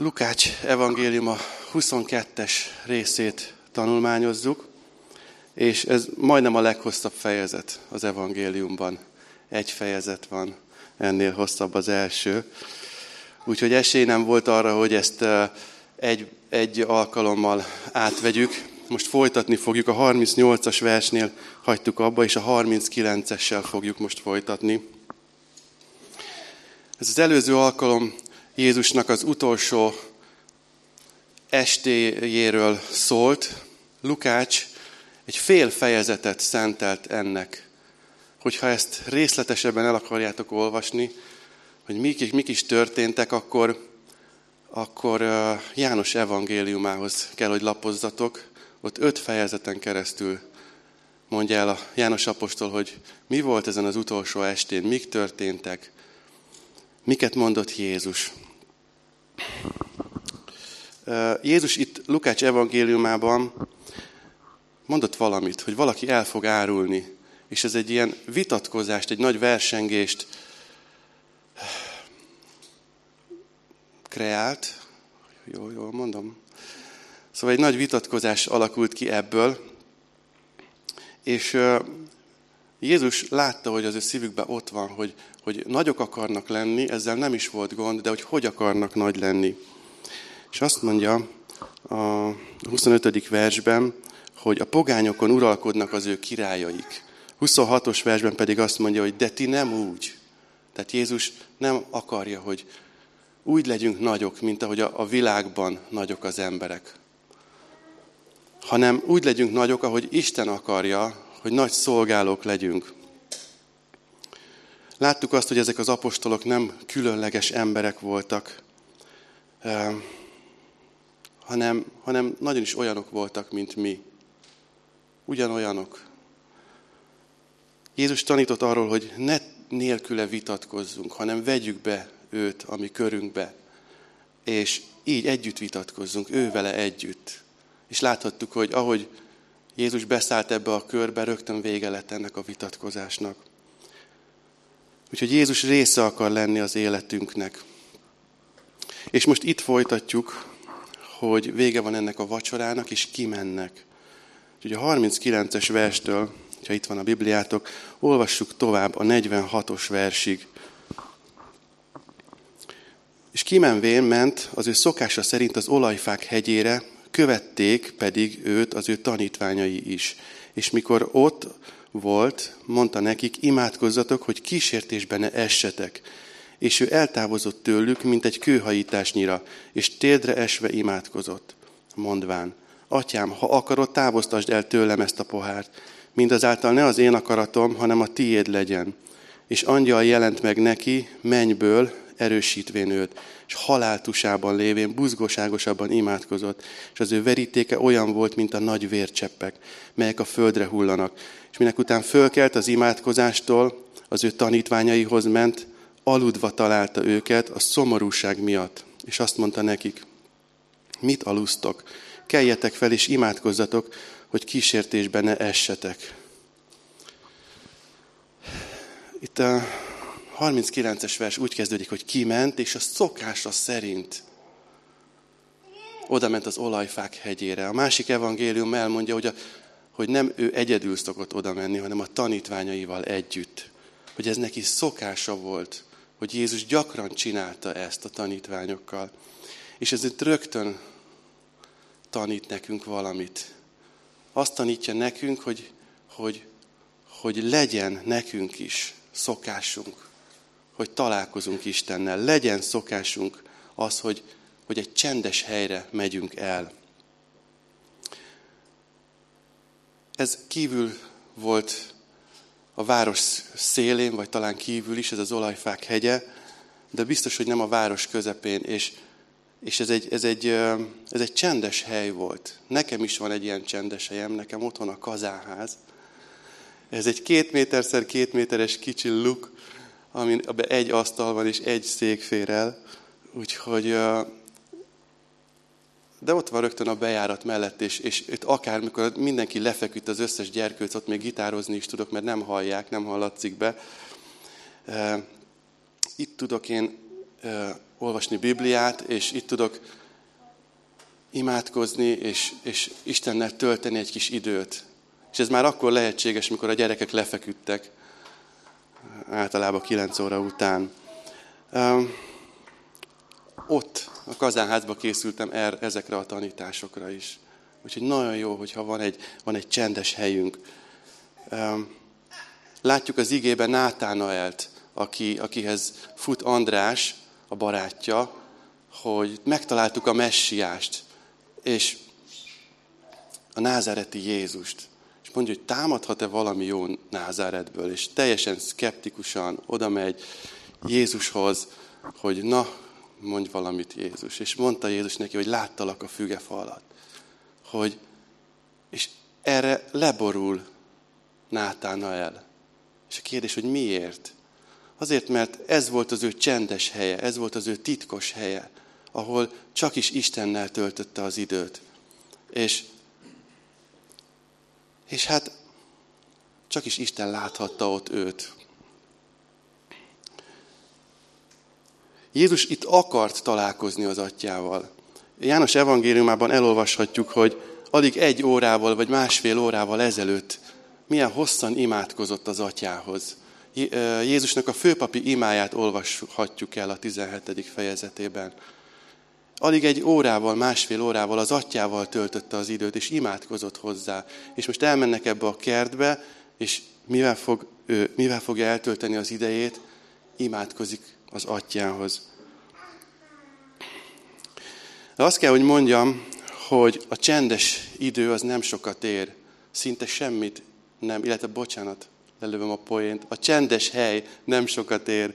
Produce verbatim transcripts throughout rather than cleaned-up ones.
Lukács evangéliuma huszonkettes részét tanulmányozzuk, és ez majdnem a leghosszabb fejezet az evangéliumban. Egy fejezet van, ennél hosszabb az első. Úgyhogy esély nem volt arra, hogy ezt egy, egy alkalommal átvegyük. Most folytatni fogjuk, a harmincnyolcas versnél hagytuk abba, és a harminckilencessel fogjuk most folytatni. Ez az előző alkalom Jézusnak az utolsó estéjéről szólt. Lukács egy fél fejezetet szentelt ennek. Hogyha ezt részletesebben el akarjátok olvasni, hogy mik, mik is történtek, akkor, akkor János evangéliumához kell, hogy lapozzatok. Ott öt fejezeten keresztül mondja el a János apostol, hogy mi volt ezen az utolsó estén, mik történtek, miket mondott Jézus. Jézus itt Lukács evangéliumában mondott valamit, hogy valaki el fog árulni, és ez egy ilyen vitatkozást, egy nagy versengést kreált. Jól, jól mondom. Szóval egy nagy vitatkozás alakult ki ebből, és Jézus látta, hogy az ő szívükben ott van, hogy, hogy nagyok akarnak lenni, ezzel nem is volt gond, de hogy hogy akarnak nagy lenni. És azt mondja a huszonötödik versben, hogy a pogányokon uralkodnak az ő királyaik. huszonhatos versben pedig azt mondja, hogy de ti nem úgy. Tehát Jézus nem akarja, hogy úgy legyünk nagyok, mint ahogy a világban nagyok az emberek. Hanem úgy legyünk nagyok, ahogy Isten akarja, hogy nagy szolgálók legyünk. Láttuk azt, hogy ezek az apostolok nem különleges emberek voltak, hanem, hanem nagyon is olyanok voltak, mint mi. Ugyanolyanok. Jézus tanított arról, hogy ne nélküle vitatkozzunk, hanem vegyük be őt a mi körünkbe, és így együtt vitatkozzunk, ő vele együtt. És láthattuk, hogy ahogy Jézus beszállt ebbe a körbe, rögtön vége lett ennek a vitatkozásnak. Úgyhogy Jézus része akar lenni az életünknek. És most itt folytatjuk, hogy vége van ennek a vacsorának, és kimennek. Úgyhogy a harminckilences verstől, ha itt van a Bibliátok, olvassuk tovább a negyvenhatos versig. És kimenvén ment az ő szokása szerint az olajfák hegyére, követték pedig őt az ő tanítványai is. És mikor ott volt, mondta nekik, imádkozzatok, hogy kísértésbe ne essetek. És ő eltávozott tőlük, mint egy kőhajításnyira, és térdre esve imádkozott, mondván, Atyám, ha akarod, távoztasd el tőlem ezt a pohárt, mindazáltal ne az én akaratom, hanem a tiéd legyen. És angyal jelent meg neki mennyből, erősítvén őt, és haláltusában lévén buzgóságosabban imádkozott, és az ő verítéke olyan volt, mint a nagy vércseppek, melyek a földre hullanak. És minek után fölkelt az imádkozástól, az ő tanítványaihoz ment, aludva találta őket a szomorúság miatt, és azt mondta nekik, mit alusztok? Keljetek fel és imádkozzatok, hogy kísértésbe ne essetek. Itt a harminckilences vers úgy kezdődik, hogy kiment, és a szokása szerint oda ment az olajfák hegyére. A másik evangélium elmondja, hogy, a, hogy nem ő egyedül szokott oda menni, hanem a tanítványaival együtt. Hogy ez neki szokása volt, hogy Jézus gyakran csinálta ezt a tanítványokkal. És ez itt rögtön tanít nekünk valamit. Azt tanítja nekünk, hogy, hogy, hogy legyen nekünk is szokásunk, hogy találkozunk Istennel. Legyen szokásunk az, hogy, hogy egy csendes helyre megyünk el. Ez kívül volt a város szélén, vagy talán kívül is, ez az olajfák hegye, de biztos, hogy nem a város közepén, és, és ez, egy, ez, egy, ez egy csendes hely volt. Nekem is van egy ilyen csendes helyem, nekem otthon a kazánház. Ez egy két méterszer két méteres kicsi luk, amin egy asztal van és egy szék fér el. Úgyhogy, de ott van rögtön a bejárat mellett, és, és itt akármikor mindenki lefeküdt, az összes gyerkőc, ott még gitározni is tudok, mert nem hallják, nem hallatszik be. Itt tudok én uh, olvasni Bibliát, és itt tudok imádkozni, és, és Istennel tölteni egy kis időt. És ez már akkor lehetséges, mikor a gyerekek lefeküdtek, általában kilenc óra után. Uh, ott, a kazánházba készültem el ezekre a tanításokra is. Úgyhogy nagyon jó, hogyha van egy, van egy csendes helyünk. Uh, látjuk az igében Nátánaelt, aki, akihez fut András, a barátja, hogy megtaláltuk a messiást, és a názáreti Jézust. És mondja, hogy támadhat-e valami jó Názáretből, és teljesen szkeptikusan oda megy Jézushoz, hogy na, mondj valamit, Jézus. És mondta Jézus neki, hogy láttalak a fügefa alatt. Hogy, és erre leborul Nátánael. És a kérdés, hogy miért? Azért, mert ez volt az ő csendes helye, ez volt az ő titkos helye, ahol csak is Istennel töltötte az időt. És, és hát csak is Isten láthatta ott őt. Jézus itt akart találkozni az Atyával. János evangéliumában elolvashatjuk, hogy alig egy órával vagy másfél órával ezelőtt milyen hosszan imádkozott az Atyához. Jézusnak a főpapi imáját olvashatjuk el a tizenhetedik fejezetében. Alig egy órával, másfél órával az Atyával töltötte az időt, és imádkozott hozzá. És most elmennek ebbe a kertbe, és mivel fog, ő, mivel fogja eltölteni az idejét, imádkozik az Atyához. De azt kell, hogy mondjam, hogy a csendes idő az nem sokat ér. Szinte semmit nem, illetve bocsánat, lelövöm a poént. A csendes hely nem sokat ér.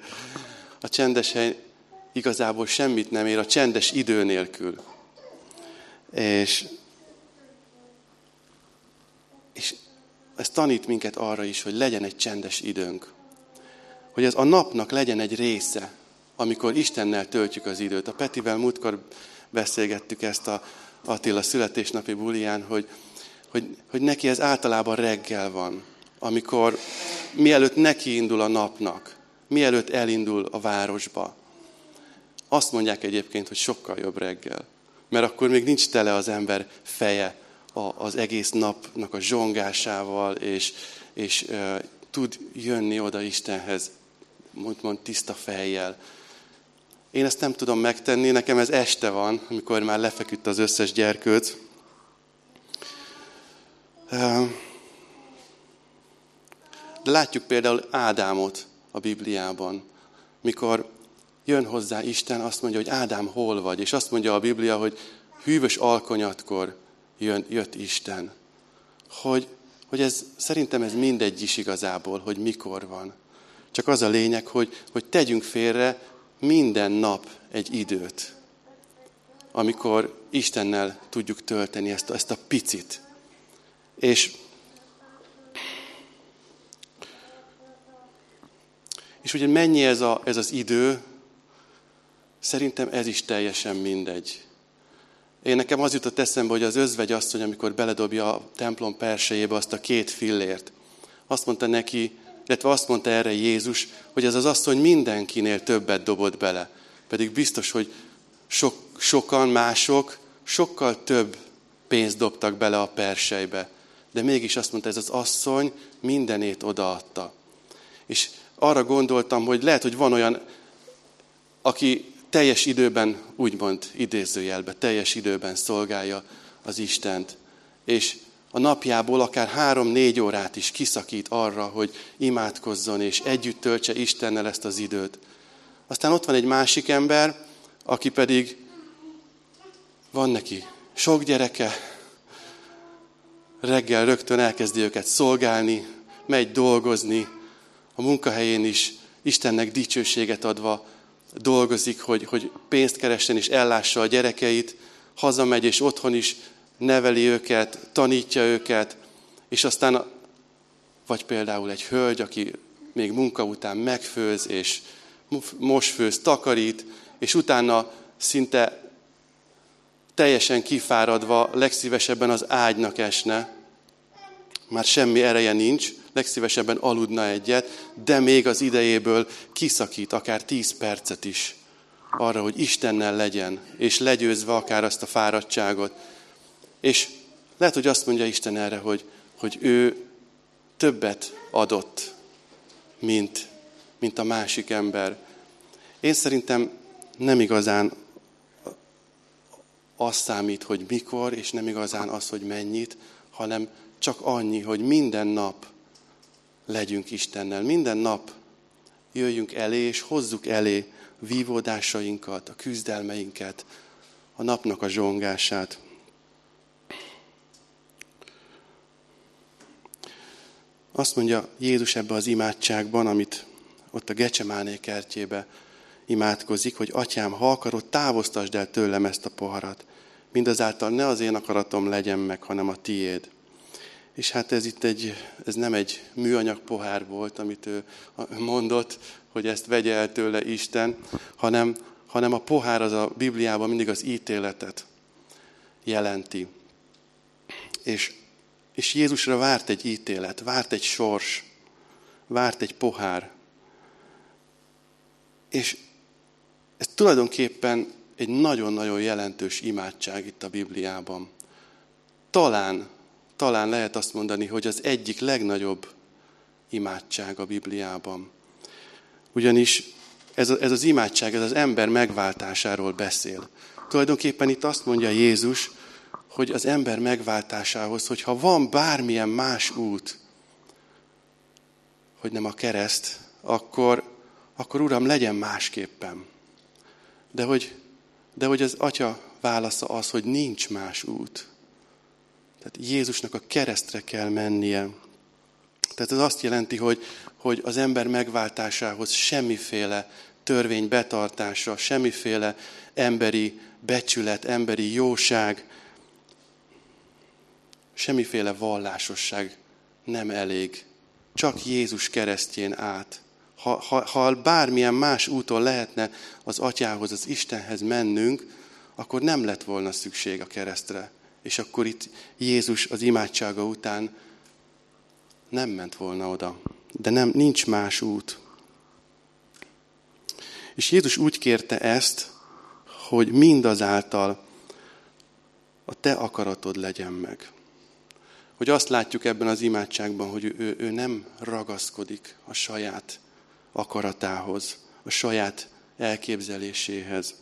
A csendes hely igazából semmit nem ér, a csendes idő nélkül. És, és ez tanít minket arra is, hogy legyen egy csendes időnk. Hogy ez a napnak legyen egy része, amikor Istennel töltjük az időt. A Petivel múltkor beszélgettük ezt a Attila születésnapi bulián, hogy, hogy, hogy neki ez általában reggel van. Amikor mielőtt nekiindul a napnak, mielőtt elindul a városba. Azt mondják egyébként, hogy sokkal jobb reggel. Mert akkor még nincs tele az ember feje az egész napnak a zsongásával, és, és e, tud jönni oda Istenhez, mondom, tiszta fejjel. Én ezt nem tudom megtenni, nekem ez este van, amikor már lefeküdt az összes gyerkőc. E, De látjuk például Ádámot a Bibliában, mikor jön hozzá Isten, azt mondja, hogy Ádám, hol vagy? És azt mondja a Biblia, hogy hűvös alkonyatkor jön, jött Isten. Hogy, hogy ez, szerintem ez mindegy is igazából, hogy mikor van. Csak az a lényeg, hogy, hogy tegyünk félre minden nap egy időt, amikor Istennel tudjuk tölteni ezt, ezt a picit. És... És ugye mennyi ez, a, ez az idő, szerintem ez is teljesen mindegy. Én nekem az jutott eszembe, hogy az özvegyasszony, amikor beledobja a templom persejébe azt a két fillért, azt mondta neki, illetve azt mondta erre Jézus, hogy ez az asszony mindenkinél többet dobott bele. Pedig biztos, hogy sok, sokan mások sokkal több pénzt dobtak bele a persejbe. De mégis azt mondta, ez az asszony mindenét odaadta. És arra gondoltam, hogy lehet, hogy van olyan, aki teljes időben, úgymond idézőjelbe, teljes időben szolgálja az Istent. És a napjából akár három-négy órát is kiszakít arra, hogy imádkozzon és együtt töltse Istennel ezt az időt. Aztán ott van egy másik ember, aki pedig van neki sok gyereke, reggel rögtön elkezdi őket szolgálni, megy dolgozni, a munkahelyén is Istennek dicsőséget adva dolgozik, hogy, hogy pénzt keressen és ellássa a gyerekeit, hazamegy és otthon is neveli őket, tanítja őket, és aztán, vagy például egy hölgy, aki még munka után megfőz, és mosfőz, takarít, és utána szinte teljesen kifáradva legszívesebben az ágynak esne, már semmi ereje nincs, legszívesebben aludna egyet, de még az idejéből kiszakít akár tíz percet is arra, hogy Istennel legyen, és legyőzve akár azt a fáradtságot. És lehet, hogy azt mondja Isten erre, hogy, hogy ő többet adott, mint, mint a másik ember. Én szerintem nem igazán az számít, hogy mikor, és nem igazán az, hogy mennyit, hanem csak annyi, hogy minden nap legyünk Istennel. Minden nap jöjjünk elé, és hozzuk elé a vívódásainkat, a küzdelmeinket, a napnak a zsongását. Azt mondja Jézus ebbe az imádságban, amit ott a Gecsemáné kertjébe imádkozik, hogy Atyám, ha akarod, távoztasd el tőlem ezt a poharat. Mindazáltal ne az én akaratom legyen meg, hanem a tiéd. És hát ez itt egy, ez nem egy műanyag pohár volt, amit ő mondott, hogy ezt vegye el tőle Isten, hanem, hanem a pohár az a Bibliában mindig az ítéletet jelenti. És, és Jézusra várt egy ítélet, várt egy sors, várt egy pohár. És ez tulajdonképpen egy nagyon-nagyon jelentős imádság itt a Bibliában. Talán, talán lehet azt mondani, hogy az egyik legnagyobb imádság a Bibliában. Ugyanis ez, ez az imádság, ez az ember megváltásáról beszél. Tulajdonképpen itt azt mondja Jézus, hogy az ember megváltásához, hogyha van bármilyen más út, hogy nem a kereszt, akkor... akkor Uram, legyen másképpen. De hogy, de hogy az Atya válasza az, hogy nincs más út. Tehát Jézusnak a keresztre kell mennie. Tehát ez azt jelenti, hogy, hogy az ember megváltásához semmiféle törvény betartása, semmiféle emberi becsület, emberi jóság, semmiféle vallásosság nem elég. Csak Jézus keresztjén át. Ha, ha, ha bármilyen más úton lehetne az Atyához, az Istenhez mennünk, akkor nem lett volna szükség a keresztre. És akkor itt Jézus az imádsága után nem ment volna oda. De nem, nincs más út. És Jézus úgy kérte ezt, hogy mindazáltal a te akaratod legyen meg. Hogy azt látjuk ebben az imádságban, hogy ő, ő, ő nem ragaszkodik a saját akaratához, a saját elképzeléséhez.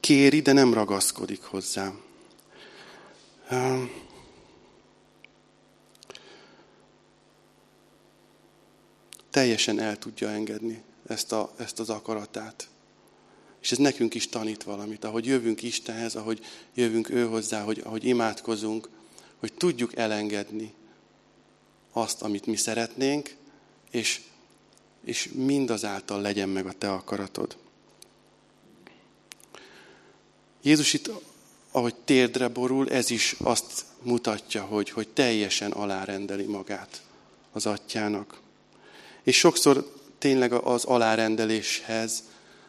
Kéri, de nem ragaszkodik hozzá. Teljesen el tudja engedni ezt, a, ezt az akaratát. És ez nekünk is tanít valamit, ahogy jövünk Istenhez, ahogy jövünk ő hozzá, hogy, ahogy imádkozunk, hogy tudjuk elengedni azt, amit mi szeretnénk, és és mindazáltal legyen meg a te akaratod. Jézus itt, ahogy térdre borul, ez is azt mutatja, hogy, hogy teljesen alárendeli magát az Atyának. És sokszor tényleg az alárendeléshez,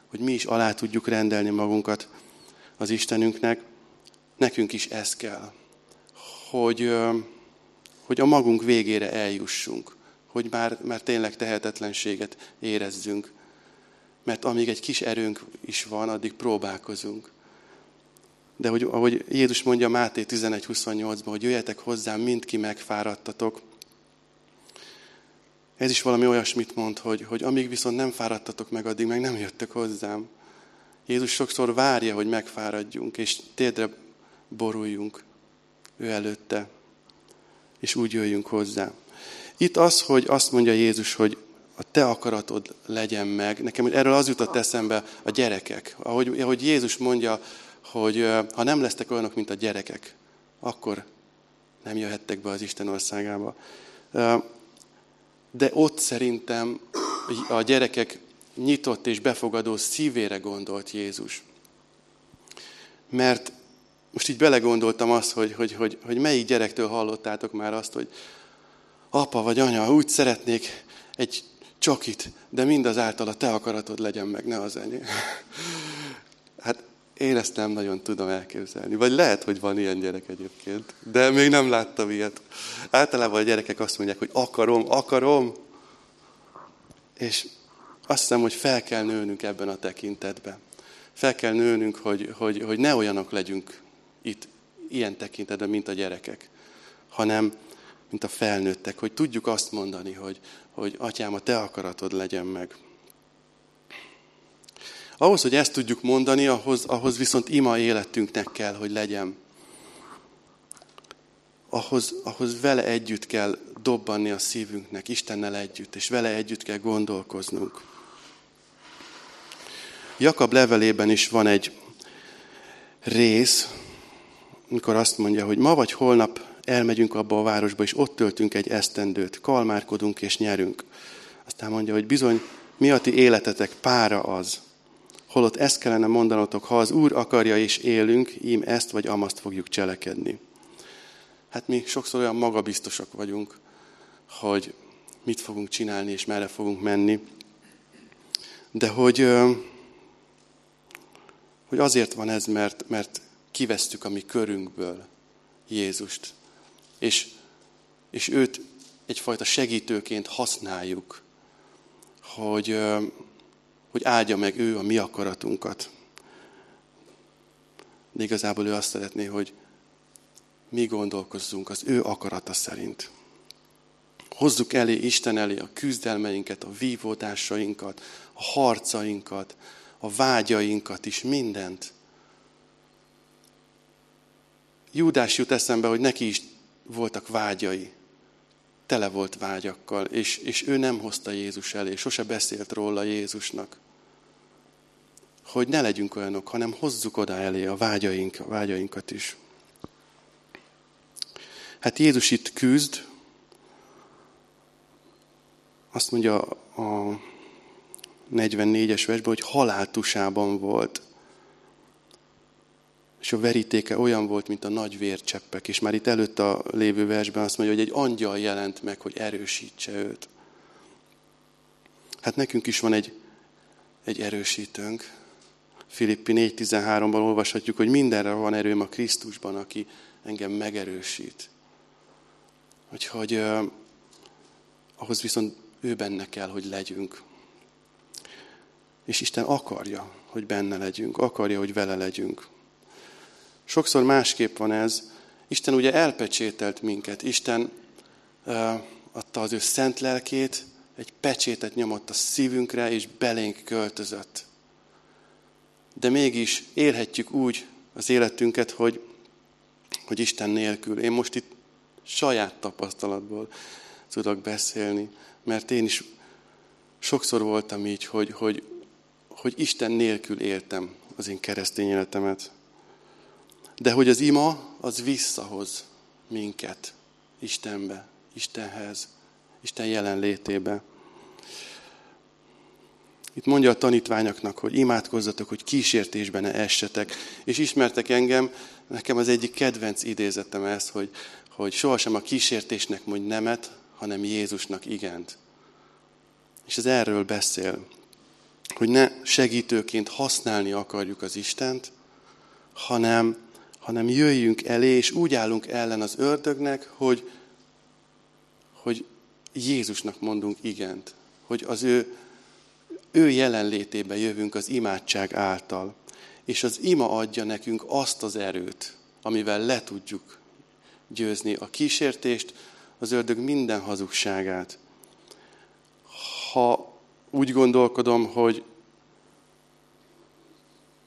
hogy mi is alá tudjuk rendelni magunkat az Istenünknek, nekünk is ez kell, hogy, hogy a magunk végére eljussunk. Hogy már, már tényleg tehetetlenséget érezzünk. Mert amíg egy kis erőnk is van, addig próbálkozunk. De hogy, ahogy Jézus mondja Máté tizenegy huszonnyolcban, hogy jöjjetek hozzám, mindki megfáradtatok. Ez is valami olyasmit mond, hogy, hogy amíg viszont nem fáradtatok meg, addig meg nem jöttök hozzám. Jézus sokszor várja, hogy megfáradjunk, és térdre boruljunk ő előtte, és úgy jöjjünk hozzá. Itt az, hogy azt mondja Jézus, hogy a te akaratod legyen meg. Nekem erről az jutott eszembe a gyerekek. Ahogy, ahogy Jézus mondja, hogy ha nem lesztek olyanok, mint a gyerekek, akkor nem jöhettek be az Isten országába. De ott szerintem a gyerekek nyitott és befogadó szívére gondolt Jézus. Mert most így belegondoltam azt, hogy, hogy, hogy, hogy melyik gyerektől hallottátok már azt, hogy apa vagy anya, úgy szeretnék egy csokit, de mindazáltal a te akaratod legyen meg, ne az enyém. Hát én ezt nem nagyon tudom elképzelni. Vagy lehet, hogy van ilyen gyerek egyébként, de még nem láttam ilyet. Általában a gyerekek azt mondják, hogy akarom, akarom. És Azt hiszem, hogy fel kell nőnünk ebben a tekintetben. Fel kell nőnünk, hogy, hogy, hogy ne olyanok legyünk itt, ilyen tekintetben, mint a gyerekek, hanem mint a felnőttek, hogy tudjuk azt mondani, hogy, hogy atyám, a te akaratod legyen meg. Ahhoz, hogy ezt tudjuk mondani, ahhoz, ahhoz viszont ima életünknek kell, hogy legyen. Ahhoz, ahhoz vele együtt kell dobbanni a szívünknek, Istennel együtt, és vele együtt kell gondolkoznunk. Jakab levelében is van egy rész, amikor azt mondja, hogy ma vagy holnap elmegyünk abba a városba, és ott töltünk egy esztendőt, kalmárkodunk és nyerünk. Aztán mondja, hogy bizony, mi a ti életetek pára az. Holott ezt kellene mondanotok, ha az Úr akarja és élünk, ím ezt vagy amazt fogjuk cselekedni. Hát mi sokszor olyan magabiztosak vagyunk, hogy mit fogunk csinálni és merre fogunk menni. De hogy, hogy azért van ez, mert, mert kivesztük a mi körünkből Jézust. És, és őt egyfajta segítőként használjuk, hogy, hogy áldja meg ő a mi akaratunkat. De igazából ő azt szeretné, hogy mi gondolkozzunk az ő akarata szerint. Hozzuk elé, Isten elé a küzdelmeinket, a vívódásainkat, a harcainkat, a vágyainkat is, mindent. Júdás jut eszembe, hogy neki is voltak vágyai. Tele volt vágyakkal, és, és ő nem hozta Jézus elé, sose beszélt róla Jézusnak. Hogy ne legyünk olyanok, hanem hozzuk oda elé a vágyaink, a vágyainkat is. Hát Jézus itt küzd, azt mondja a negyvennégyes versben, hogy haláltusában volt. És a verítéke olyan volt, mint a nagy vércseppek. És már itt előtt a lévő versben azt mondja, hogy egy angyal jelent meg, hogy erősítse őt. Hát nekünk is van egy, egy erősítőnk. Filippi négy tizenháromban olvashatjuk, hogy mindenre van erőm a Krisztusban, aki engem megerősít. Úgyhogy eh, ahhoz viszont ő benne kell, hogy legyünk. És Isten akarja, hogy benne legyünk, akarja, hogy vele legyünk. Sokszor másképp van ez. Isten ugye elpecsételt minket. Isten eh, adta az ő szent lelkét, egy pecsétet nyomott a szívünkre, és belénk költözött. De mégis élhetjük úgy az életünket, hogy hogy Isten nélkül. Én most itt saját tapasztalatból tudok beszélni, mert én is sokszor voltam így, hogy, hogy, hogy Isten nélkül éltem az én keresztény életemet. De hogy az ima, az visszahoz minket Istenbe, Istenhez, Isten jelenlétébe. Itt mondja a tanítványoknak, hogy imádkozzatok, hogy kísértésbe ne essetek. És ismertek engem, nekem az egyik kedvenc idézetem ez, hogy, hogy sohasem a kísértésnek mondj nemet, hanem Jézusnak igent. És ez erről beszél, hogy ne segítőként használni akarjuk az Istent, hanem, hanem jöjjünk elé, és úgy állunk ellen az ördögnek, hogy, hogy Jézusnak mondunk igent, hogy az ő Ő jelenlétébe jövünk az imádság által, és az ima adja nekünk azt az erőt, amivel le tudjuk győzni a kísértést, az ördög minden hazugságát. Ha úgy gondolkodom, hogy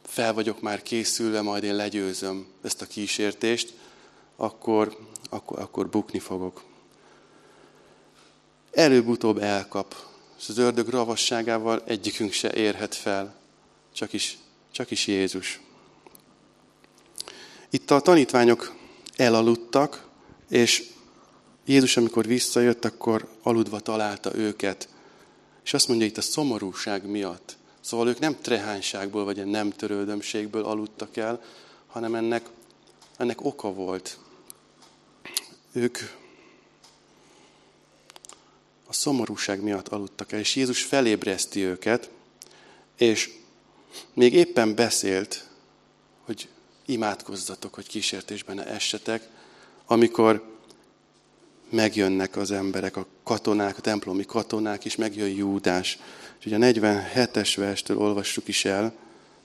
fel vagyok már készülve, majd én legyőzöm ezt a kísértést, akkor, akkor, akkor bukni fogok. Előbb-utóbb elkap. És az ördög ravasságával egyikünk se érhet fel, csak is, csak is Jézus. Itt a tanítványok elaludtak, és Jézus, amikor visszajött, akkor aludva találta őket. És azt mondja itt a szomorúság miatt. Szóval ők nem trehányságból, vagy a nem törődömségből aludtak el, hanem ennek, ennek oka volt. Ők... A szomorúság miatt aludtak el, és Jézus felébreszti őket, és még éppen beszélt, hogy imádkozzatok, hogy kísértésben ne essetek, amikor megjönnek az emberek, a katonák, a templomi katonák, és megjön Júdás. És ugye a negyvenhetes verstől olvassuk is el,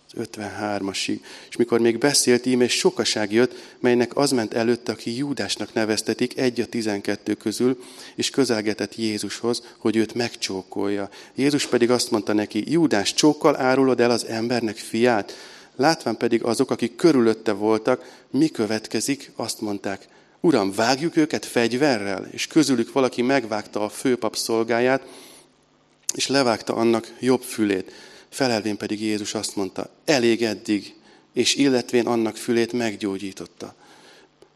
az ötvenhármasig. És mikor még beszélt, íme sokaság jött, melynek az ment előtt, aki Júdásnak neveztetik, egy a tizenkettő közül, és közelgetett Jézushoz, hogy őt megcsókolja. Jézus pedig azt mondta neki, Júdás, csókkal árulod el az embernek fiát? Látván pedig azok, akik körülötte voltak, mi következik, azt mondták, Uram, vágjuk őket fegyverrel? És közülük valaki megvágta a főpap szolgáját, és levágta annak jobb fülét. Felelvén pedig Jézus azt mondta, elég eddig, és illetvén annak fülét meggyógyította.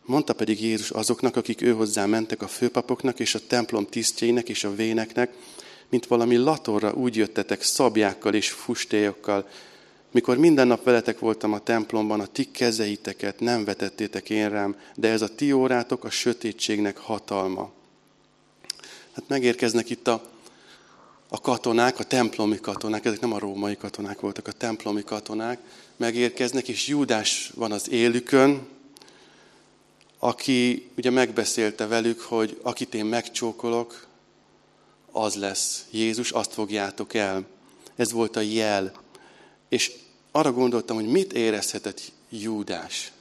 Mondta pedig Jézus azoknak, akik őhozzá mentek, a főpapoknak és a templom tisztjeinek és a véneknek, mint valami latorra úgy jöttetek szabjákkal és fustélyokkal. Mikor minden nap veletek voltam a templomban, a ti kezeiteket nem vetettétek én rám, de ez a ti órátok a sötétségnek hatalma. Hát megérkeznek itt a A katonák, a templomi katonák, ezek nem a római katonák voltak, a templomi katonák megérkeznek, és Júdás van az élükön, aki ugye megbeszélte velük, hogy akit én megcsókolok, az lesz Jézus, azt fogjátok el. Ez volt a jel. És arra gondoltam, hogy mit érezhetett Júdás,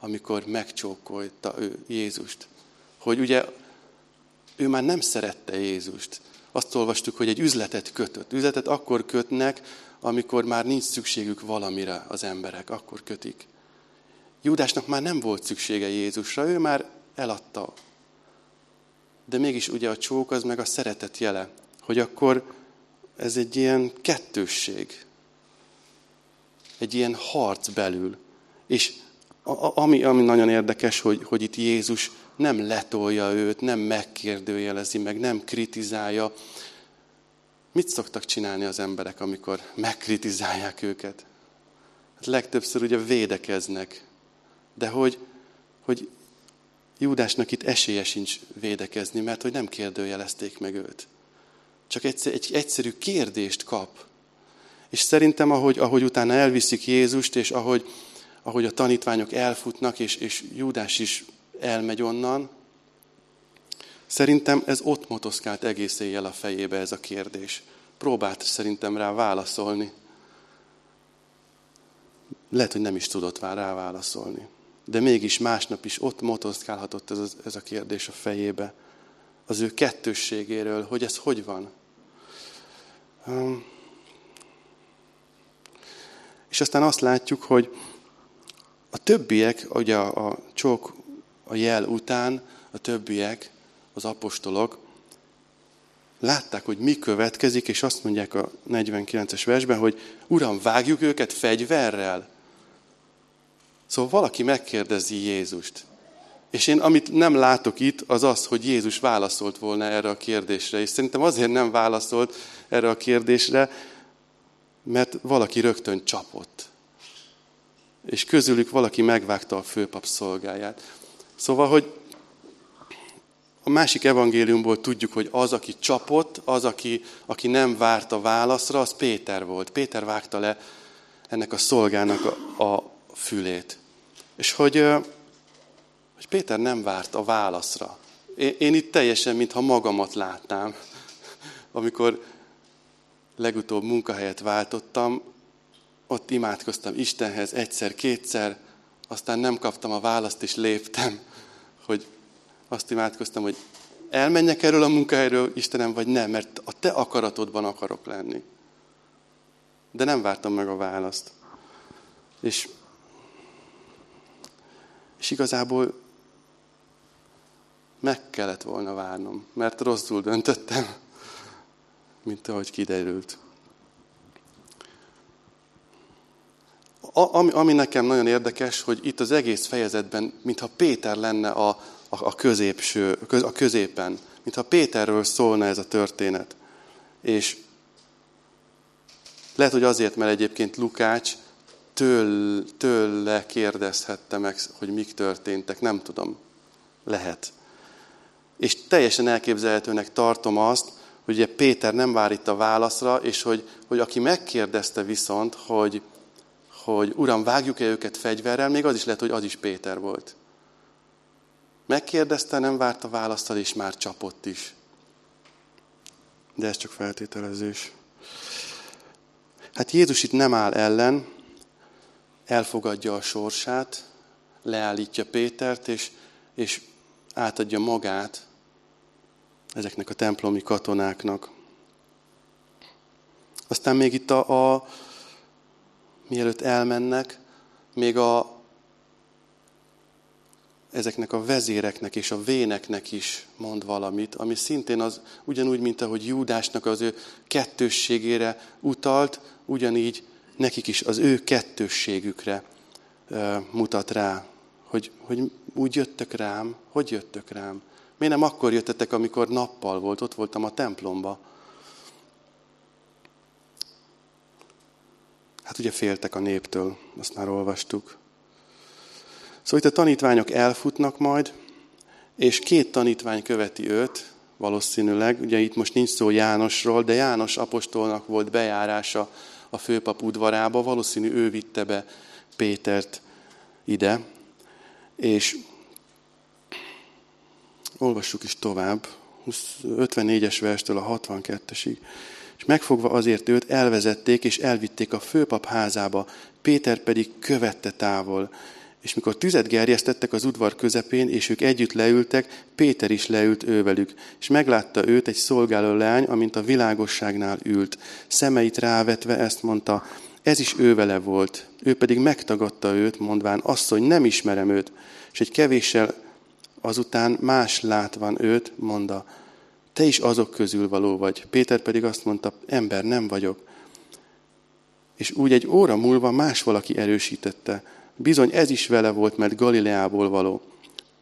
amikor megcsókolta ő Jézust. Hogy ugye ő már nem szerette Jézust. Azt olvastuk, hogy egy üzletet kötött. Üzletet akkor kötnek, amikor már nincs szükségük valamire az emberek. Akkor kötik. Júdásnak már nem volt szüksége Jézusra, ő már eladta. De mégis ugye a csók az meg a szeretet jele, hogy akkor ez egy ilyen kettősség. Egy ilyen harc belül. És ami, ami nagyon érdekes, hogy, hogy itt Jézus nem letolja őt, nem megkérdőjelezi meg, nem kritizálja. Mit szoktak csinálni az emberek, amikor megkritizálják őket? Hát legtöbbször ugye védekeznek. De hogy, hogy Júdásnak itt esélye sincs védekezni, mert hogy nem kérdőjelezték meg őt. Csak egyszer, egy egyszerű kérdést kap. És szerintem, ahogy, ahogy utána elviszik Jézust, és ahogy, ahogy a tanítványok elfutnak, és, és Júdás is elmegy onnan. Szerintem ez ott motoszkált egész éjjel a fejébe ez a kérdés. Próbált szerintem rá válaszolni. Lehet, hogy nem is tudott rá válaszolni. De mégis másnap is ott motoszkálhatott ez, ez a kérdés a fejébe. Az ő kettősségéről, hogy ez hogy van. És aztán azt látjuk, hogy a többiek, ugye a, a csók a jel után a többiek, az apostolok látták, hogy mi következik, és azt mondják a negyvenkilences versben, hogy Uram, vágjuk őket fegyverrel? Szóval valaki megkérdezi Jézust. És én, amit nem látok itt, az az, hogy Jézus válaszolt volna erre a kérdésre. És szerintem azért nem válaszolt erre a kérdésre, mert valaki rögtön csapott. És közülük valaki megvágta a főpap szolgáját. Szóval, hogy a másik evangéliumból tudjuk, hogy az, aki csapott, az, aki, aki nem várt a válaszra, az Péter volt. Péter vágta le ennek a szolgának a, a fülét. És hogy, hogy Péter nem várt a válaszra. Én, én itt teljesen, mintha magamat látnám. Amikor legutóbb munkahelyet váltottam, ott imádkoztam Istenhez egyszer-kétszer, aztán nem kaptam a választ, és léptem, hogy azt imádkoztam, hogy elmenjek erről a munkahelyről, Istenem, vagy nem, mert a te akaratodban akarok lenni. De nem vártam meg a választ. És, és igazából meg kellett volna várnom, mert rosszul döntöttem, mint ahogy kiderült. Ami, ami nekem nagyon érdekes, hogy itt az egész fejezetben, mintha Péter lenne a, a, a, középső, a középen, mintha Péterről szólna ez a történet. És lehet, hogy azért, mert egyébként Lukács től, tőle kérdezhette meg, hogy mik történtek, nem tudom. Lehet. És teljesen elképzelhetőnek tartom azt, hogy ugye Péter nem vár itt a válaszra, és hogy, hogy aki megkérdezte viszont, hogy hogy Uram, vágjuk-e őket fegyverrel, még az is lehet, hogy az is Péter volt. Megkérdezte, nem várta választani, és már csapott is. De ez csak feltételezés. Hát Jézus itt nem áll ellen, elfogadja a sorsát, leállítja Pétert, és, és átadja magát ezeknek a templomi katonáknak. Aztán még itt a, a mielőtt elmennek, még a, ezeknek a vezéreknek és a véneknek is mond valamit, ami szintén az, ugyanúgy, mint ahogy Júdásnak az ő kettősségére utalt, ugyanígy nekik is az ő kettősségükre uh, mutat rá, hogy, hogy úgy jöttök rám, hogy jöttök rám. Miért nem akkor jöttetek, amikor nappal volt, ott voltam a templomba. Hát ugye féltek a néptől, azt már olvastuk. Szóval itt a tanítványok elfutnak majd, és két tanítvány követi őt, valószínűleg, ugye itt most nincs szó Jánosról, de János apostolnak volt bejárása a főpap udvarába, valószínű ő vitte be Pétert ide, és olvassuk is tovább, ötvennégyes verstől a hatvankettesig. És megfogva azért őt elvezették, és elvitték a főpap házába, Péter pedig követte távol. És mikor tüzet gerjesztettek az udvar közepén, és ők együtt leültek, Péter is leült ővelük. És meglátta őt egy szolgáló leány, amint a világosságnál ült. Szemeit rávetve ezt mondta, ez is ő vele volt. Ő pedig megtagadta őt, mondván, asszony, nem ismerem őt. És egy kevéssel azután más látván őt, mondta, te is azok közül való vagy. Péter pedig azt mondta, ember, nem vagyok. És úgy egy óra múlva más valaki erősítette. Bizony ez is vele volt, mert Galileából való.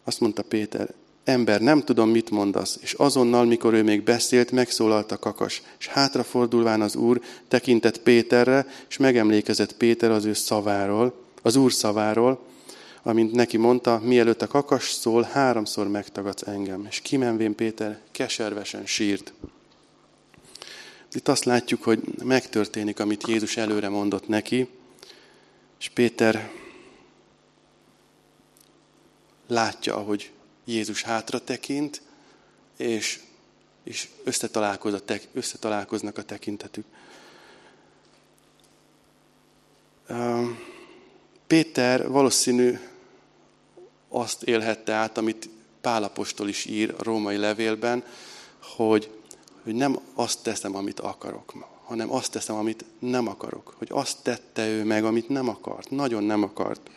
Azt mondta Péter, ember, nem tudom, mit mondasz. És azonnal, mikor ő még beszélt, megszólalt a kakas. És hátrafordulván az Úr tekintett Péterre, és megemlékezett Péter az ő szaváról, az Úr szaváról, amint neki mondta, mielőtt a kakas szól, háromszor megtagadsz engem. És kimenvén Péter keservesen sírt. Itt azt látjuk, hogy megtörténik, amit Jézus előre mondott neki, és Péter látja, ahogy Jézus hátra tekint, és, és összetalálkoznak a tekintetük. Péter valószínű azt élhette át, amit Pál apostol is ír a római levélben, hogy, hogy nem azt teszem, amit akarok, hanem azt teszem, amit nem akarok. Hogy azt tette ő meg, amit nem akart, nagyon nem akart.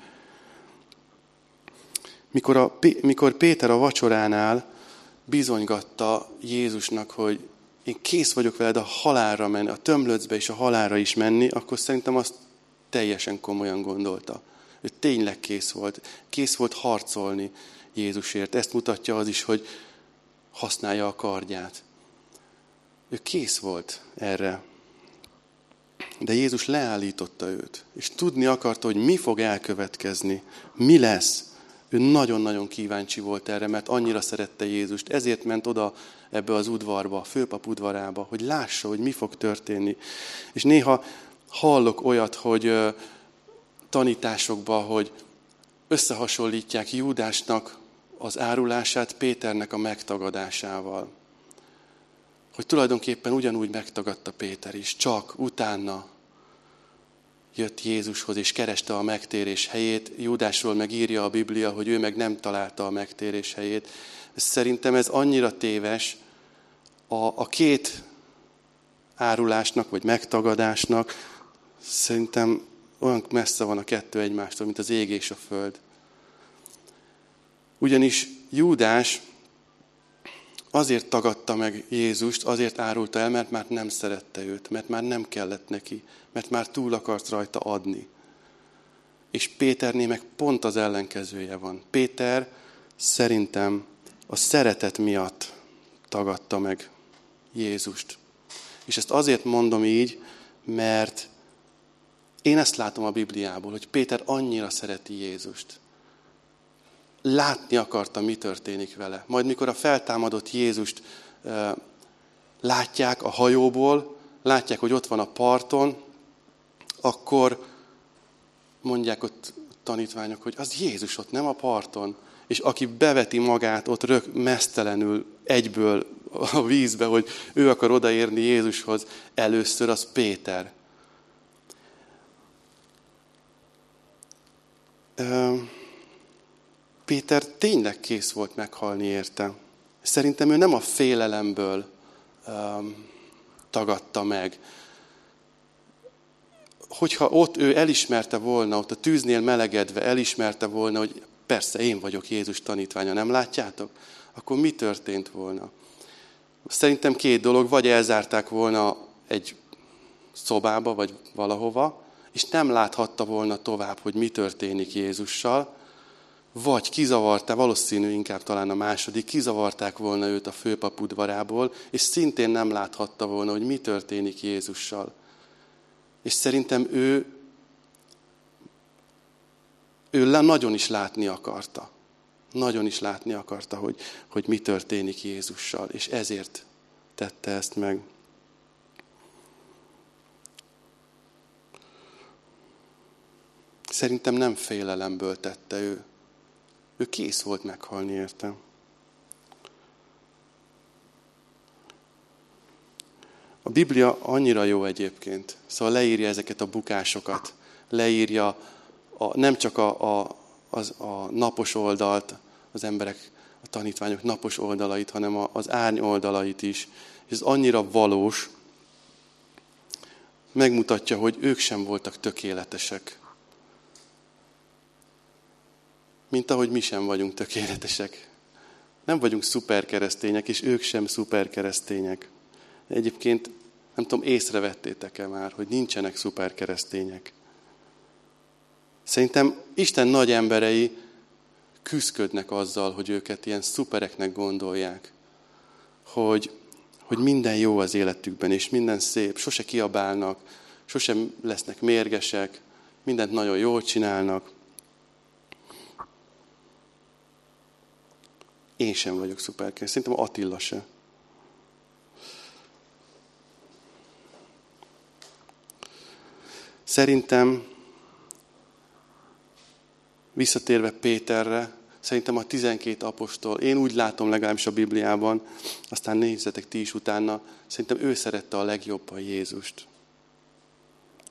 Mikor, a, mikor Péter a vacsoránál bizonygatta Jézusnak, hogy én kész vagyok veled a halálra menni, a tömlöcbe és a halálra is menni, akkor szerintem azt teljesen komolyan gondolta. Ő tényleg kész volt. Kész volt harcolni Jézusért. Ezt mutatja az is, hogy használja a kardját. Ő kész volt erre. De Jézus leállította őt. És tudni akarta, hogy mi fog elkövetkezni. Mi lesz. Ő nagyon-nagyon kíváncsi volt erre, mert annyira szerette Jézust. Ezért ment oda ebbe az udvarba, a főpap udvarába, hogy lássa, hogy mi fog történni. És néha hallok olyat, hogy ö, tanításokban, hogy összehasonlítják Júdásnak az árulását Péternek a megtagadásával. Hogy tulajdonképpen ugyanúgy megtagadta Péter is, csak utána jött Jézushoz és kereste a megtérés helyét. Júdásról megírja a Biblia, hogy ő meg nem találta a megtérés helyét. Szerintem ez annyira téves. A, a két árulásnak vagy megtagadásnak szerintem olyan messze van a kettő egymástól, mint az ég és a föld. Ugyanis Júdás azért tagadta meg Jézust, azért árulta el, mert már nem szerette őt, mert már nem kellett neki, mert már túl akart rajta adni. És Péterné meg pont az ellenkezője van. Péter szerintem a szeretet miatt tagadta meg Jézust. És ezt azért mondom így, mert én ezt látom a Bibliából, hogy Péter annyira szereti Jézust. Látni akarta, mi történik vele. Majd mikor a feltámadott Jézust e, látják a hajóból, látják, hogy ott van a parton, akkor mondják ott tanítványok, hogy az Jézus ott, nem a parton. és aki beveti magát ott rök mesztelenül egyből a vízbe, hogy ő akar odaérni Jézushoz, először az Péter. Péter tényleg kész volt meghalni érte. Szerintem ő nem a félelemből tagadta meg. Hogyha ott ő elismerte volna, ott a tűznél melegedve elismerte volna, hogy persze én vagyok Jézus tanítványa, nem látjátok? Akkor mi történt volna? Szerintem két dolog, vagy elzárták volna egy szobába, vagy valahova, és nem láthatta volna tovább, hogy mi történik Jézussal, vagy kizavarták, valószínű inkább talán a második, kizavarták volna őt a főpap udvarából, és szintén nem láthatta volna, hogy mi történik Jézussal. És szerintem ő, ő nagyon is látni akarta. Nagyon is látni akarta, hogy, hogy mi történik Jézussal, és ezért tette ezt meg. Szerintem nem félelemből tette ő. Ő kész volt meghalni érte. A Biblia annyira jó egyébként. Szóval leírja ezeket a bukásokat. Leírja a, nem csak a, a, az, a napos oldalt, az emberek, a tanítványok napos oldalait, hanem az árny oldalait is. És ez annyira valós. Megmutatja, hogy ők sem voltak tökéletesek. Mint ahogy mi sem vagyunk tökéletesek. Nem vagyunk szuperkeresztények, és ők sem szuperkeresztények. Egyébként, nem tudom, észrevettétek-e már, hogy nincsenek szuperkeresztények. Szerintem Isten nagy emberei küszködnek azzal, hogy őket ilyen szupereknek gondolják. Hogy, hogy minden jó az életükben, és minden szép. Sose kiabálnak, sosem lesznek mérgesek, mindent nagyon jól csinálnak. Én sem vagyok szuperkeresztény, szerintem Attila se. Szerintem, visszatérve Péterre, szerintem a tizenkét apostol, én úgy látom legalábbis a Bibliában, aztán nézzetek ti is utána, szerintem ő szerette a legjobban Jézust.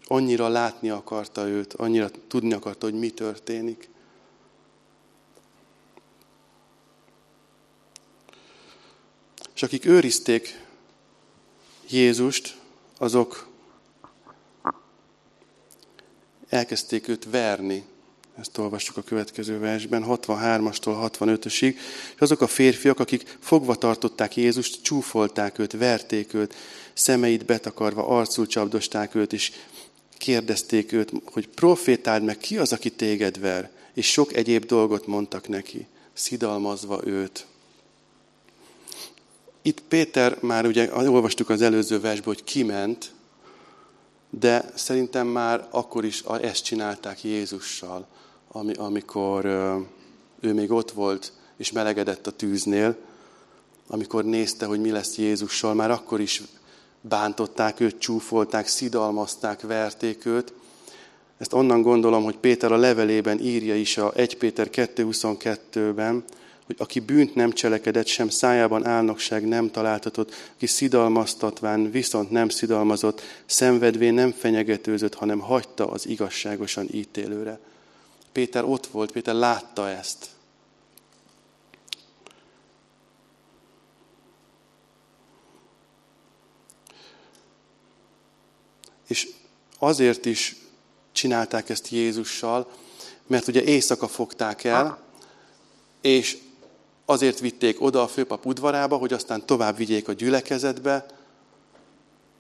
Annyira látni akarta őt, annyira tudni akarta, hogy mi történik. És akik őrizték Jézust, azok elkezdték őt verni. Ezt olvassuk a következő versben, hatvanhármastól hatvanötösig. És azok a férfiak, akik fogva tartották Jézust, csúfolták őt, verték őt, szemeit betakarva, arcul csapdosták őt, és kérdezték őt, hogy profétáld meg, ki az, aki téged ver? És sok egyéb dolgot mondtak neki, szidalmazva őt. Itt Péter, már ugye olvastuk az előző versből, hogy kiment, de szerintem már akkor is ezt csinálták Jézussal, amikor ő még ott volt és melegedett a tűznél, amikor nézte, hogy mi lesz Jézussal, már akkor is bántották őt, csúfolták, szidalmazták, verték őt. Ezt onnan gondolom, hogy Péter a levelében írja is a egy Péter kettő huszonkettőben, hogy aki bűnt nem cselekedett, sem szájában álnokság nem találtatott, aki szidalmaztatván viszont nem szidalmazott, szenvedvén nem fenyegetőzött, hanem hagyta az igazságosan ítélőre. Péter ott volt, Péter látta ezt. És azért is csinálták ezt Jézussal, mert ugye éjszaka fogták el, és azért vitték oda a főpap udvarába, hogy aztán tovább vigyék a gyülekezetbe,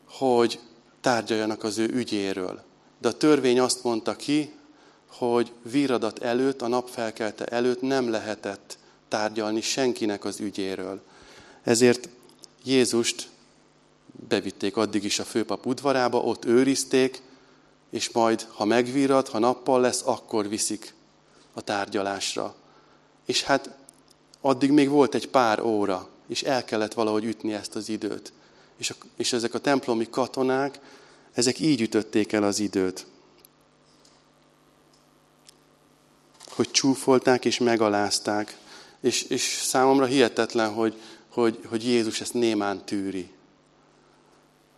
hogy tárgyaljanak az ő ügyéről. De a törvény azt mondta ki, hogy víradat előtt, a nap felkelte előtt nem lehetett tárgyalni senkinek az ügyéről. Ezért Jézust bevitték addig is a főpap udvarába, ott őrizték, és majd, ha megvírad, ha nappal lesz, akkor viszik a tárgyalásra. És hát addig még volt egy pár óra, és el kellett valahogy ütni ezt az időt. És, a, és ezek a templomi katonák, ezek így ütötték el az időt. Hogy csúfolták és megalázták. És, és számomra hihetetlen, hogy, hogy, hogy Jézus ezt némán tűri.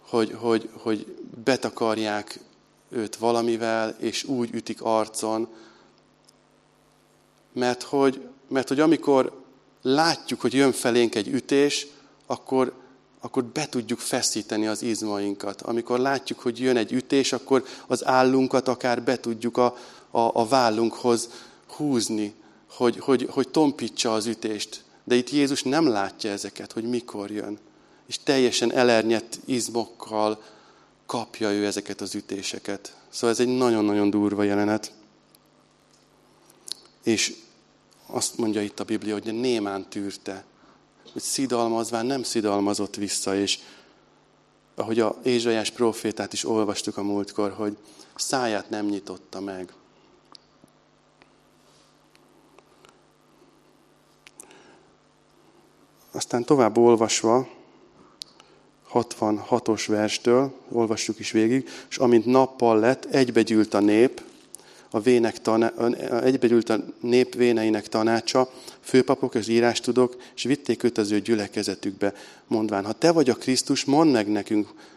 Hogy, hogy, hogy betakarják őt valamivel, és úgy ütik arcon. Mert hogy, mert hogy amikor látjuk, hogy jön felénk egy ütés, akkor, akkor be tudjuk feszíteni az izmainkat. Amikor látjuk, hogy jön egy ütés, akkor az állunkat akár be tudjuk a, a, a vállunkhoz húzni, hogy, hogy, hogy tompítsa az ütést. De itt Jézus nem látja ezeket, hogy mikor jön. És teljesen elernyett izmokkal kapja ő ezeket az ütéseket. Szóval ez egy nagyon-nagyon durva jelenet. És azt mondja itt a Biblia, hogy némán tűrte, hogy szidalmazván nem szidalmazott vissza, és ahogy az Ézsaiás prófétát is olvastuk a múltkor, hogy száját nem nyitotta meg. Aztán tovább olvasva, hatvanhatos verstől, olvassuk is végig, és amint nappal lett, egybegyűlt a nép, a vének taná, egybegyűlt a nép véneinek tanácsa, főpapok és írástudók, és vitték őt az ő gyülekezetükbe, mondván, ha te vagy a Krisztus, mondd meg nekünk.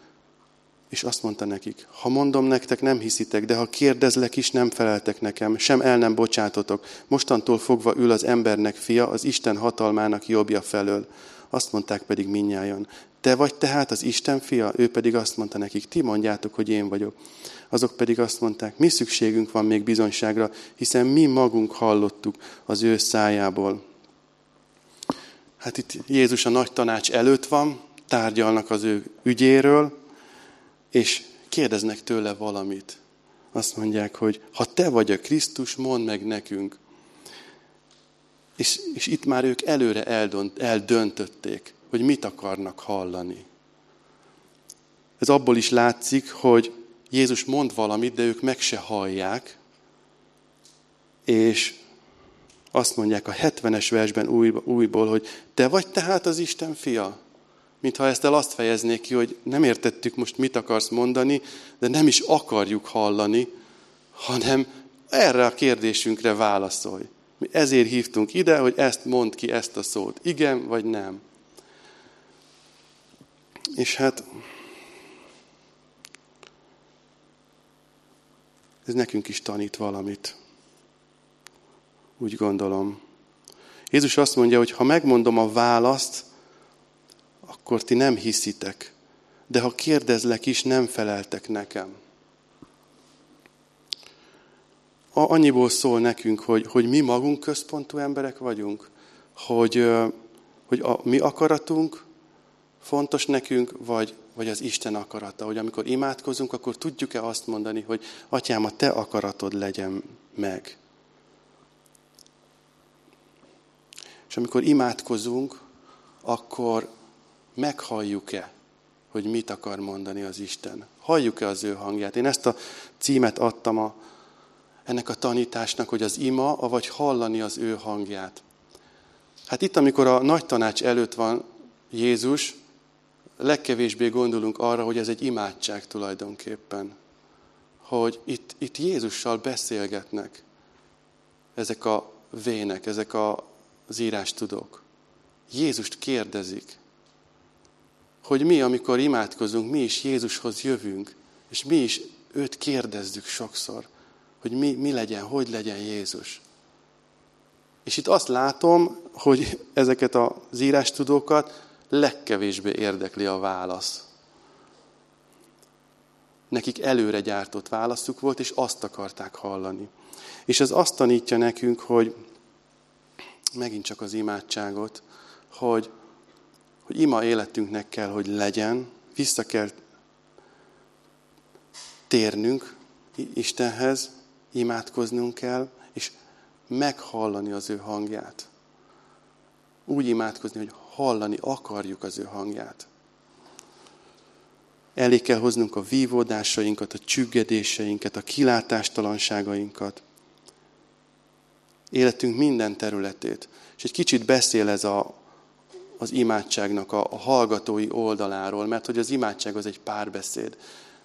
És azt mondta nekik, ha mondom nektek, nem hiszitek, de ha kérdezlek is, nem feleltek nekem, sem el nem bocsátotok. Mostantól fogva ül az embernek fia, az Isten hatalmának jobbja felől. Azt mondták pedig mindnyájan, te vagy tehát az Isten fia? Ő pedig azt mondta nekik, ti mondjátok, hogy én vagyok. Azok pedig azt mondták, mi szükségünk van még bizonyságra, hiszen mi magunk hallottuk az ő szájából. Hát itt Jézus a nagy tanács előtt van, tárgyalnak az ő ügyéről, és kérdeznek tőle valamit. Azt mondják, hogy ha te vagy a Krisztus, mondd meg nekünk. És, és itt már ők előre eldönt, eldöntötték, hogy mit akarnak hallani. Ez abból is látszik, hogy Jézus mond valamit, de ők meg se hallják, és azt mondják a hetvenes versben újból, hogy te vagy tehát az Isten fia? Mintha ezt el azt fejeznék ki, hogy nem értettük most, mit akarsz mondani, de nem is akarjuk hallani, hanem erre a kérdésünkre válaszolj. Mi ezért hívtunk ide, hogy ezt mondd ki, ezt a szót. Igen vagy nem. És hát ez nekünk is tanít valamit. Úgy gondolom. Jézus azt mondja, hogy ha megmondom a választ, akkor ti nem hiszitek. De ha kérdezlek is, nem feleltek nekem. Annyiból szól nekünk, hogy, hogy mi magunk központú emberek vagyunk. Hogy, hogy a mi akaratunk fontos nekünk, vagy, vagy az Isten akarata. Hogy amikor imádkozunk, akkor tudjuk-e azt mondani, hogy Atyám, a te akaratod legyen meg. És amikor imádkozunk, akkor meghalljuk-e, hogy mit akar mondani az Isten? Halljuk-e az ő hangját? Én ezt a címet adtam a, ennek a tanításnak, hogy az ima, avagy hallani az ő hangját. Hát itt, amikor a nagy tanács előtt van Jézus, legkevésbé gondolunk arra, hogy ez egy imádság tulajdonképpen. Hogy itt, itt Jézussal beszélgetnek ezek a vének, ezek a, az írástudók. Jézust kérdezik. Hogy mi, amikor imádkozunk, mi is Jézushoz jövünk, és mi is őt kérdezzük sokszor, hogy mi, mi legyen, hogy legyen Jézus. És itt azt látom, hogy ezeket az írástudókat legkevésbé érdekli a válasz. Nekik előre gyártott válaszuk volt, és azt akarták hallani. És ez azt tanítja nekünk, hogy megint csak az imádságot, hogy hogy ima életünknek kell, hogy legyen, vissza kell térnünk Istenhez, imádkoznunk kell, és meghallani az ő hangját. Úgy imádkozni, hogy hallani akarjuk az ő hangját. Elé kell hoznunk a vívódásainkat, a csüggedéseinket, a kilátástalanságainkat. Életünk minden területét. És egy kicsit beszél ez a az imádságnak a, a hallgatói oldaláról, mert hogy az imádság az egy párbeszéd.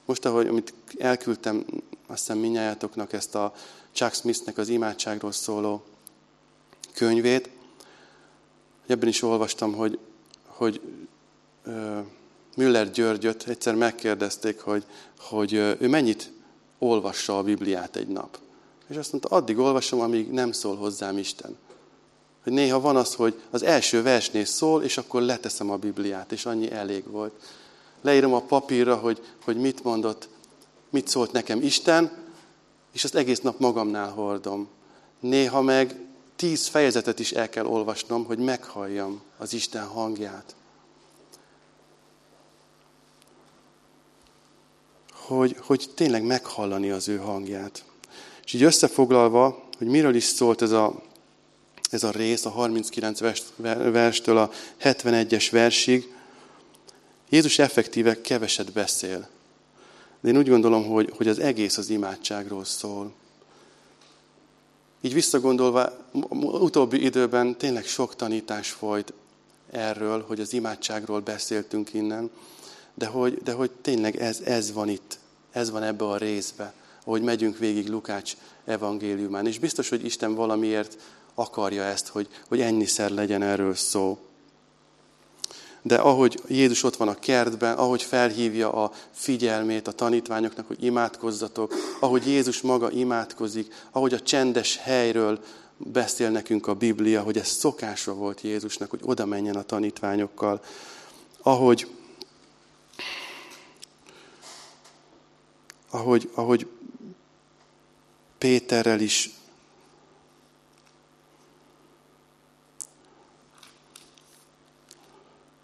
Most, ahogy amit elküldtem, azt hiszem mindnyájatoknak ezt a Chuck Smithnek az imádságról szóló könyvét, Ebben is olvastam, hogy, hogy Müller Györgyöt egyszer megkérdezték, hogy, hogy ő mennyit olvassa a Bibliát egy nap. És azt mondta, addig olvasom, amíg nem szól hozzám Isten. Hogy néha van az, hogy az első versnél szól, és akkor leteszem a Bibliát, és annyi elég volt. Leírom a papírra, hogy, hogy mit mondott, mit szólt nekem Isten, és azt egész nap magamnál hordom. Néha meg tíz fejezetet is el kell olvasnom, hogy meghalljam az Isten hangját. Hogy, hogy tényleg meghallani az ő hangját. És így összefoglalva, hogy miről is szólt ez a, ez a rész, a harminckilenc verstől a hetvenegyes versig, Jézus effektíve keveset beszél. De én úgy gondolom, hogy, hogy az egész az imádságról szól. Így visszagondolva, utóbbi időben tényleg sok tanítás folyt erről, hogy az imádságról beszéltünk innen, de hogy, de hogy tényleg ez, ez van itt, ez van ebbe a részbe, ahogy megyünk végig Lukács evangéliumán. És biztos, hogy Isten valamiért akarja ezt, hogy, hogy ennyiszer legyen erről szó. De ahogy Jézus ott van a kertben, ahogy felhívja a figyelmét a tanítványoknak, hogy imádkozzatok, ahogy Jézus maga imádkozik, ahogy a csendes helyről beszél nekünk a Biblia, hogy ez szokása volt Jézusnak, hogy oda menjen a tanítványokkal. Ahogy, ahogy, ahogy Péterrel is,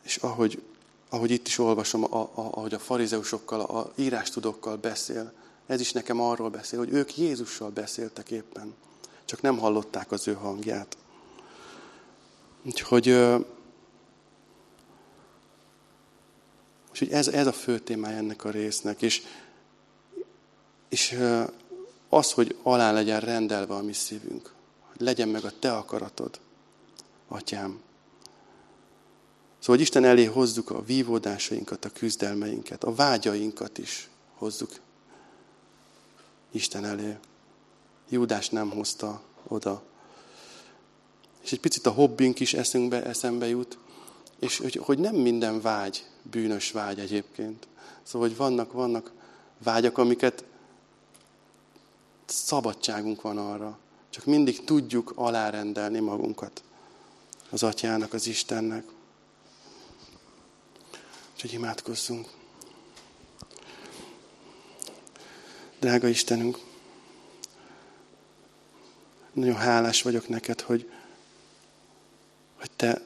és ahogy, ahogy itt is olvasom, a, a, ahogy a farizeusokkal, a, a írástudokkal beszél, ez is nekem arról beszél, hogy ők Jézussal beszéltek éppen, csak nem hallották az ő hangját. Úgyhogy, úgyhogy ez, ez a fő témája ennek a résznek, és, és az, hogy alá legyen rendelve a mi szívünk, hogy legyen meg a te akaratod, Atyám. Szóval, hogy Isten elé hozzuk a vívódásainkat, a küzdelmeinket, a vágyainkat is hozzuk Isten elé. Júdás nem hozta oda. És egy picit a hobbink is eszünkbe, eszembe jut, és hogy, hogy nem minden vágy bűnös vágy egyébként. Szóval, hogy vannak, vannak vágyak, amiket szabadságunk van arra. Csak mindig tudjuk alárendelni magunkat az Atyának, az Istennek. Hogy imádkozzunk. Drága Istenünk, nagyon hálás vagyok neked, hogy, hogy te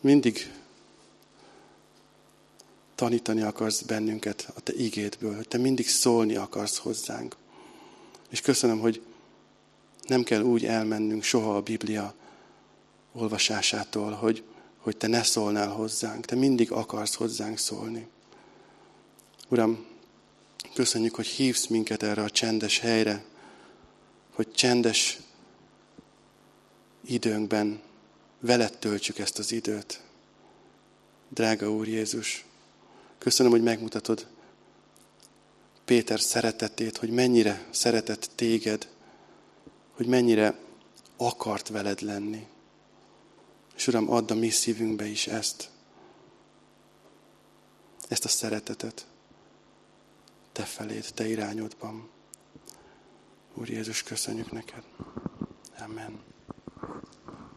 mindig tanítani akarsz bennünket a te igédből, hogy te mindig szólni akarsz hozzánk. És köszönöm, hogy nem kell úgy elmennünk soha a Biblia olvasásától, hogy hogy te ne szólnál hozzánk, te mindig akarsz hozzánk szólni. Uram, köszönjük, hogy hívsz minket erre a csendes helyre, hogy csendes időnkben veled töltsük ezt az időt. Drága Úr Jézus, köszönöm, hogy megmutatod Péter szeretetét, hogy mennyire szeretett téged, hogy mennyire akart veled lenni. És Uram, add a mi szívünkbe is ezt, ezt a szeretetet, te feléd, te irányodban. Úr Jézus, köszönjük neked. Amen.